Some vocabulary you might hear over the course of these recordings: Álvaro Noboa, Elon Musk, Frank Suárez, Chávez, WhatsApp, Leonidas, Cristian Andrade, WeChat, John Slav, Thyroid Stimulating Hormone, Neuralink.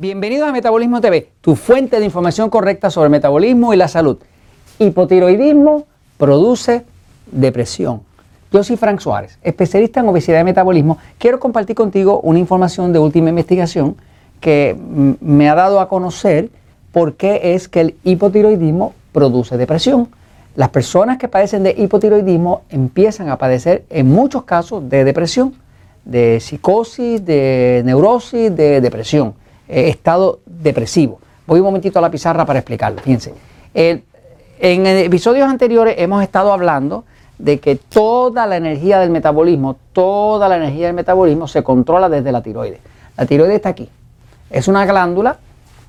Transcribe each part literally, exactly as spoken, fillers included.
Bienvenidos a Metabolismo T V, tu fuente de información correcta sobre el metabolismo y la salud. Hipotiroidismo produce depresión. Yo soy Frank Suárez, especialista en obesidad y metabolismo. Quiero compartir contigo una información de última investigación que me ha dado a conocer por qué es que el hipotiroidismo produce depresión. Las personas que padecen de hipotiroidismo empiezan a padecer en muchos casos de depresión, de psicosis, de neurosis, de depresión. Estado depresivo. Voy un momentito a la pizarra para explicarlo. Fíjense, el, en episodios anteriores hemos estado hablando de que toda la energía del metabolismo, toda la energía del metabolismo se controla desde la tiroides. La tiroides está aquí. Es una glándula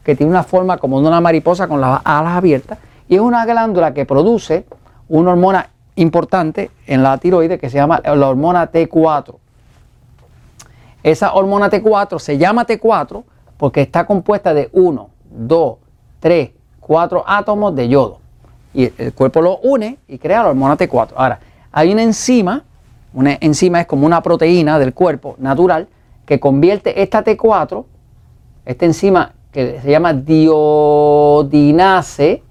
que tiene una forma como de una mariposa con las alas abiertas y es una glándula que produce una hormona importante en la tiroides que se llama la hormona T cuatro. Esa hormona T cuatro se llama T cuatro porque está compuesta de uno, dos, tres, cuatro átomos de yodo. Y el cuerpo lo une y crea la hormona T cuatro. Ahora, hay una enzima, una enzima es como una proteína del cuerpo natural que convierte esta T cuatro, esta enzima que se llama diodinase,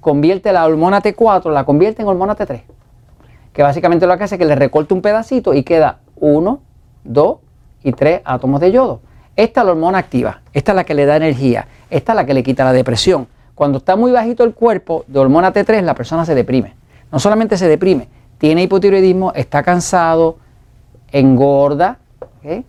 convierte la hormona T cuatro, la convierte en hormona T tres. Que básicamente lo que hace es que le recorta un pedacito y queda uno, dos y tres átomos de yodo. Esta es la hormona activa, esta es la que le da energía, esta es la que le quita la depresión. Cuando está muy bajito el cuerpo de hormona T tres, la persona se deprime. No solamente se deprime, tiene hipotiroidismo, está cansado, engorda, ¿okay?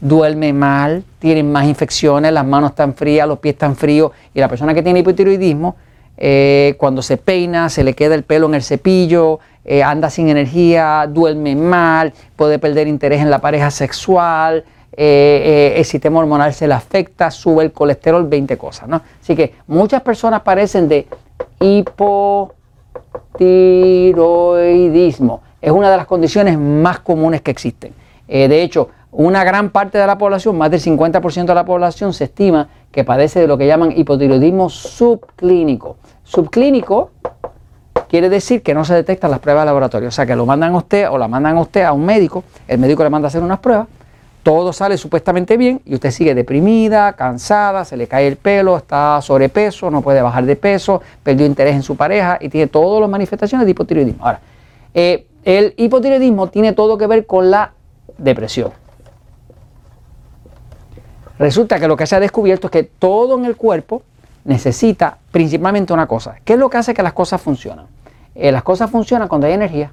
Duerme mal, tiene más infecciones, las manos están frías, los pies están fríos. Y la persona que tiene hipotiroidismo, eh, cuando se peina, se le queda el pelo en el cepillo, eh, anda sin energía, duerme mal, puede perder interés en la pareja sexual. Eh, eh, el sistema hormonal se le afecta, sube el colesterol, veinte cosas, ¿no? Así que muchas personas padecen de hipotiroidismo. Es una de las condiciones más comunes que existen. Eh, de hecho, una gran parte de la población, más del cincuenta por ciento de la población, se estima que padece de lo que llaman hipotiroidismo subclínico. Subclínico quiere decir que no se detectan las pruebas de laboratorio. O sea, que lo mandan a usted o la mandan a usted a un médico, el médico le manda a hacer unas pruebas. Todo sale supuestamente bien y usted sigue deprimida, cansada, se le cae el pelo, está sobrepeso, no puede bajar de peso, perdió interés en su pareja y tiene todas las manifestaciones de hipotiroidismo. Ahora, eh, el hipotiroidismo tiene todo que ver con la depresión. Resulta que lo que se ha descubierto es que todo en el cuerpo necesita principalmente una cosa. ¿Qué es lo que hace que las cosas funcionen? Eh, las cosas funcionan cuando hay energía.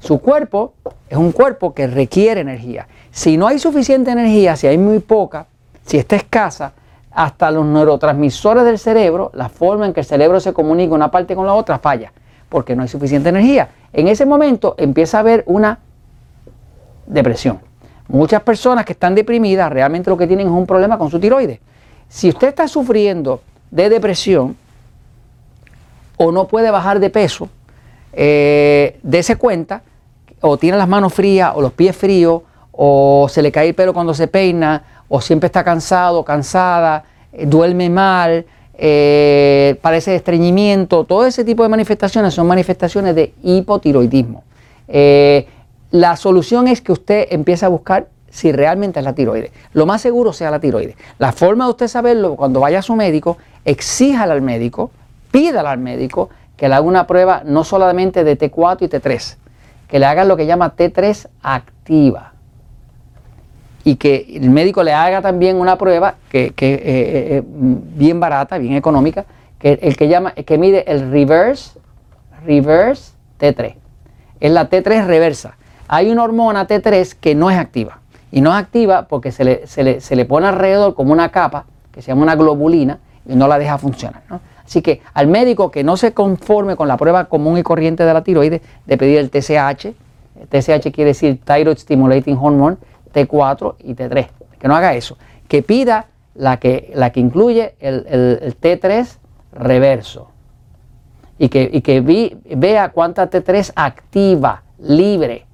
Su cuerpo es un cuerpo que requiere energía. Si no hay suficiente energía, si hay muy poca, si está escasa, hasta los neurotransmisores del cerebro, la forma en que el cerebro se comunica una parte con la otra falla, porque no hay suficiente energía. En ese momento empieza a haber una depresión. Muchas personas que están deprimidas realmente lo que tienen es un problema con su tiroides. Si usted está sufriendo de depresión o no puede bajar de peso, eh, dese cuenta o tiene las manos frías, o los pies fríos, o se le cae el pelo cuando se peina, o siempre está cansado, cansada, duerme mal, eh, padece de estreñimiento. Todo ese tipo de manifestaciones son manifestaciones de hipotiroidismo. Eh, la solución es que usted empiece a buscar si realmente es la tiroides. Lo más seguro sea la tiroides. La forma de usted saberlo, cuando vaya a su médico, exíjale al médico, pídale al médico que le haga una prueba no solamente de T cuatro y T tres, que le hagan lo que llama T tres activa y que el médico le haga también una prueba que, que eh, eh, bien barata, bien económica, que el que llama, que mide el reverse, reverse T tres, es la T tres reversa. Hay una hormona T tres que no es activa y no es activa porque se le, se le, se le pone alrededor como una capa que se llama una globulina y no la deja funcionar, ¿no? Así que al médico que no se conforme con la prueba común y corriente de la tiroides, de pedir el T C H, el T C H quiere decir Thyroid Stimulating Hormone, T cuatro y T tres, que no haga eso, que pida la que, la que incluye el, el, el T tres reverso y que, y que vi, vea cuánta T tres activa, libre.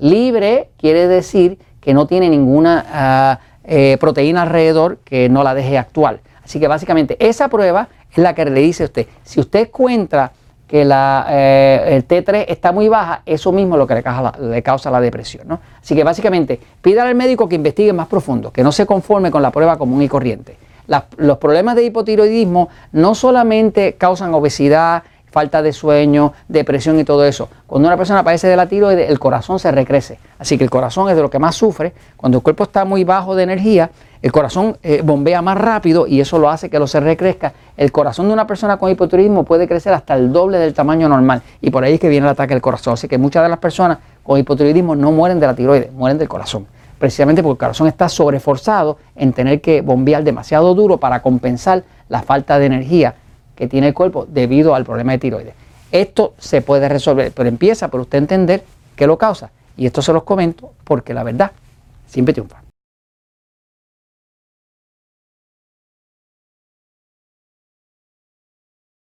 Libre quiere decir que no tiene ninguna uh, eh, proteína alrededor que no la deje actuar. Así que básicamente esa prueba es la que le dice a usted, si usted encuentra que la, eh, el T tres está muy baja, eso mismo es lo que le causa, la, le causa la depresión, ¿no? Así que básicamente pídale al médico que investigue más profundo, que no se conforme con la prueba común y corriente. Las, los problemas de hipotiroidismo no solamente causan obesidad, falta de sueño, depresión y todo eso. Cuando una persona padece de la tiroides, el corazón se recrece. Así que el corazón es de lo que más sufre. Cuando el cuerpo está muy bajo de energía, el corazón eh, bombea más rápido y eso lo hace que lo se recrezca. El corazón de una persona con hipotiroidismo puede crecer hasta el doble del tamaño normal y por ahí es que viene el ataque al corazón. Así que muchas de las personas con hipotiroidismo no mueren de la tiroides, mueren del corazón. Precisamente porque el corazón está sobreforzado en tener que bombear demasiado duro para compensar la falta de energía que tiene el cuerpo debido al problema de tiroides. Esto se puede resolver, pero empieza por usted entender qué lo causa. Y esto se los comento porque la verdad siempre triunfa.